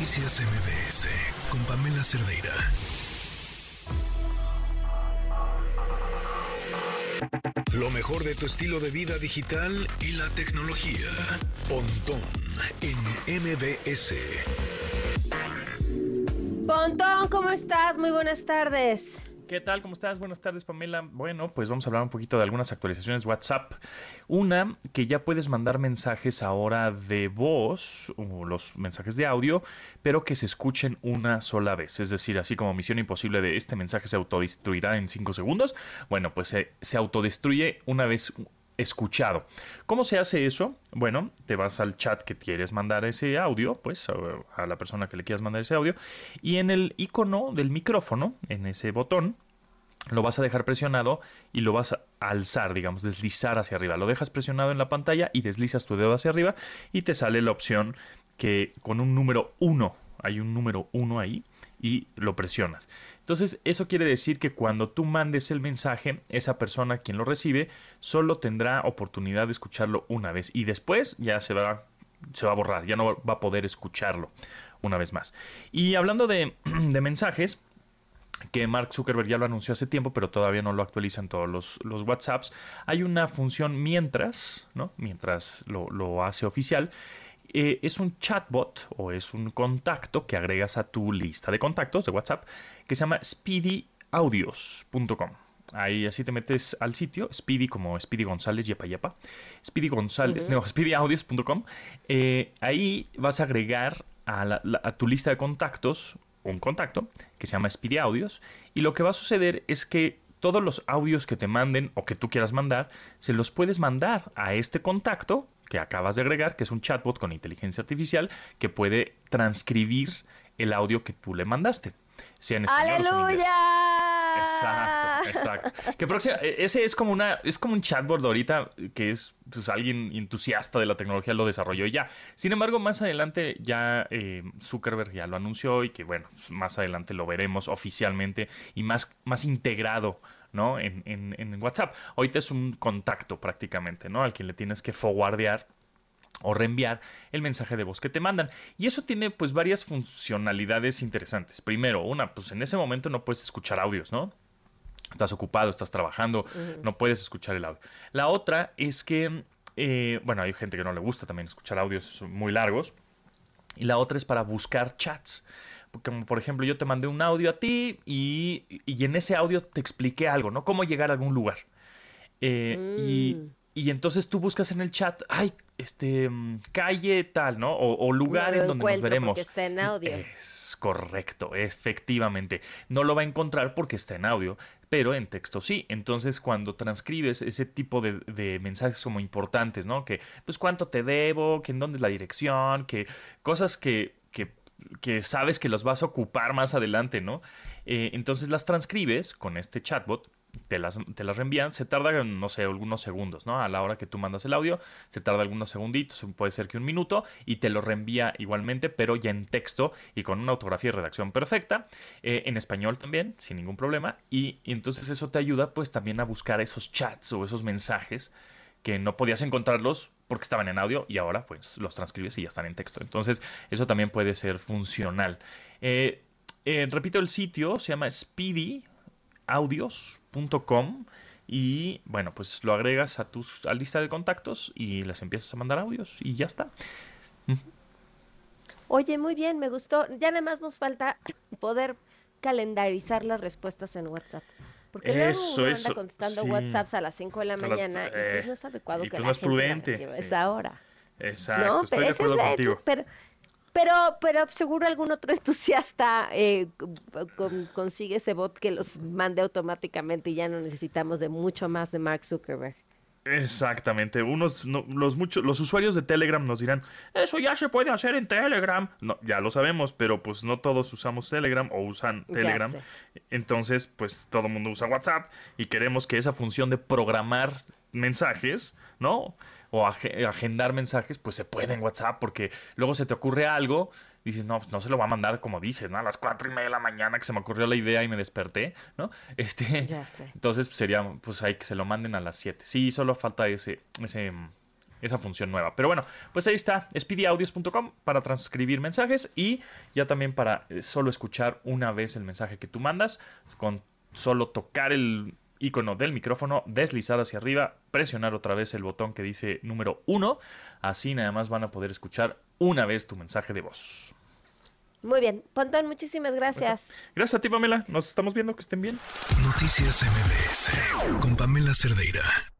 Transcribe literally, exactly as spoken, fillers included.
Noticias M B S con Pamela Cerdeira. Lo mejor de tu estilo de vida digital y la tecnología. Pontón en M B S. Pontón, ¿cómo estás? Muy buenas tardes. ¿Qué tal? ¿Cómo estás? Buenas tardes, Pamela. Bueno, pues vamos a hablar un poquito de algunas actualizaciones WhatsApp. Una, que ya puedes mandar mensajes ahora de voz, o los mensajes de audio, pero que se escuchen una sola vez. Es decir, así como Misión Imposible de este mensaje se autodestruirá en cinco segundos, bueno, pues se, se autodestruye una vez escuchado. ¿Cómo se hace eso? Bueno, te vas al chat que quieres mandar ese audio, pues a la persona que le quieras mandar ese audio, y en el icono del micrófono, en ese botón, lo vas a dejar presionado y lo vas a alzar, digamos, deslizar hacia arriba. Lo dejas presionado en la pantalla y deslizas tu dedo hacia arriba y te sale la opción que con un número uno, hay un número uno ahí y lo presionas. Entonces, eso quiere decir que cuando tú mandes el mensaje, esa persona quien lo recibe solo tendrá oportunidad de escucharlo una vez y después ya se va, se va a borrar, ya no va a poder escucharlo una vez más. Y hablando de, de mensajes, que Mark Zuckerberg ya lo anunció hace tiempo, pero todavía no lo actualizan todos los, los WhatsApps, hay una función mientras, ¿no? Mientras lo, lo hace oficial. Eh, es un chatbot o es un contacto que agregas a tu lista de contactos de WhatsApp que se llama speedy audios punto com. Ahí así te metes al sitio, Speedy como Speedy González, yepa yepa, Speedy González, uh-huh. no, speedy audios punto com. Eh, ahí vas a agregar a, la, la, a tu lista de contactos un contacto que se llama Speedy Audios y lo que va a suceder es que todos los audios que te manden o que tú quieras mandar, se los puedes mandar a este contacto que acabas de agregar, que es un chatbot con inteligencia artificial que puede transcribir el audio que tú le mandaste. Sea en español ¡Aleluya! O en inglés. Exacto, exacto. Que próxima, ese es como una, es como un chatbot ahorita que es pues, alguien entusiasta de la tecnología lo desarrolló y ya. Sin embargo, más adelante ya eh, Zuckerberg ya lo anunció y que bueno, más adelante lo veremos oficialmente y más, más integrado, ¿no? En, en, en WhatsApp. Ahorita es un contacto prácticamente, ¿no? Al que le tienes que forwardear o reenviar el mensaje de voz que te mandan. Y eso tiene, pues, varias funcionalidades interesantes. Primero, una, pues, en ese momento no puedes escuchar audios, ¿no? Estás ocupado, estás trabajando, uh-huh. no puedes escuchar el audio. La otra es que, eh, bueno, hay gente que no le gusta también escuchar audios muy largos. Y la otra es para buscar chats. Como por ejemplo, yo te mandé un audio a ti y, y en ese audio te expliqué algo, ¿no? Cómo llegar a algún lugar. Eh, mm. y, y entonces tú buscas en el chat, ay, este, calle tal, ¿no? O, o lugar en donde nos veremos. Porque está en audio. Es correcto, efectivamente. No lo va a encontrar porque está en audio, pero en texto sí. Entonces, cuando transcribes ese tipo de, de mensajes como importantes, ¿no? Que, pues, cuánto te debo, que en dónde es la dirección, que cosas que... que que sabes que los vas a ocupar más adelante, ¿no? Eh, entonces las transcribes con este chatbot, te las, te las reenvían, se tarda, no sé, algunos segundos, ¿no? A la hora que tú mandas el audio, se tarda algunos segunditos, puede ser que un minuto, y te lo reenvía igualmente, pero ya en texto y con una ortografía y redacción perfecta, eh, en español también, sin ningún problema, y, y entonces eso te ayuda, pues, también a buscar esos chats o esos mensajes que no podías encontrarlos porque estaban en audio y ahora pues los transcribes y ya están en texto. Entonces eso también puede ser funcional. Eh, eh, repito, el sitio se llama speedy audios punto com y bueno, pues lo agregas a tu a lista de contactos y les empiezas a mandar audios y ya está. Uh-huh. Oye, muy bien, me gustó. Ya nada más nos falta poder calendarizar las respuestas en WhatsApp. Porque eso, luego uno anda contestando sí. WhatsApps a las cinco de la mañana las, eh, y pues no es adecuado que la no es gente prudente, la sí. es ahora. Exacto, ¿no? Estoy pero de acuerdo contigo. Tu, pero, pero, pero seguro algún otro entusiasta eh, con, consigue ese bot que los mande automáticamente y ya no necesitamos de mucho más de Mark Zuckerberg. Exactamente, unos no, los muchos los usuarios de Telegram nos dirán, eso ya se puede hacer en Telegram. No, ya lo sabemos, pero pues no todos usamos Telegram o usan Telegram. Entonces, pues todo el mundo usa WhatsApp y queremos que esa función de programar mensajes, ¿no? O ag- agendar mensajes, pues se puede en WhatsApp, porque luego se te ocurre algo, dices, no, no se lo va a mandar como dices, ¿no? A las cuatro y media de la mañana que se me ocurrió la idea y me desperté, ¿no? Este, ya sé. Entonces sería, pues hay que se lo manden a las siete. Sí, solo falta ese, ese esa función nueva. Pero bueno, pues ahí está, speedy audios punto com para transcribir mensajes y ya también para solo escuchar una vez el mensaje que tú mandas, con solo tocar el icono del micrófono, deslizar hacia arriba, presionar otra vez el botón que dice número uno, así nada más van a poder escuchar una vez tu mensaje de voz. Muy bien, Pontón, muchísimas gracias. Gracias a ti, Pamela, nos estamos viendo, que estén bien. Noticias M B S con Pamela Cerdeira.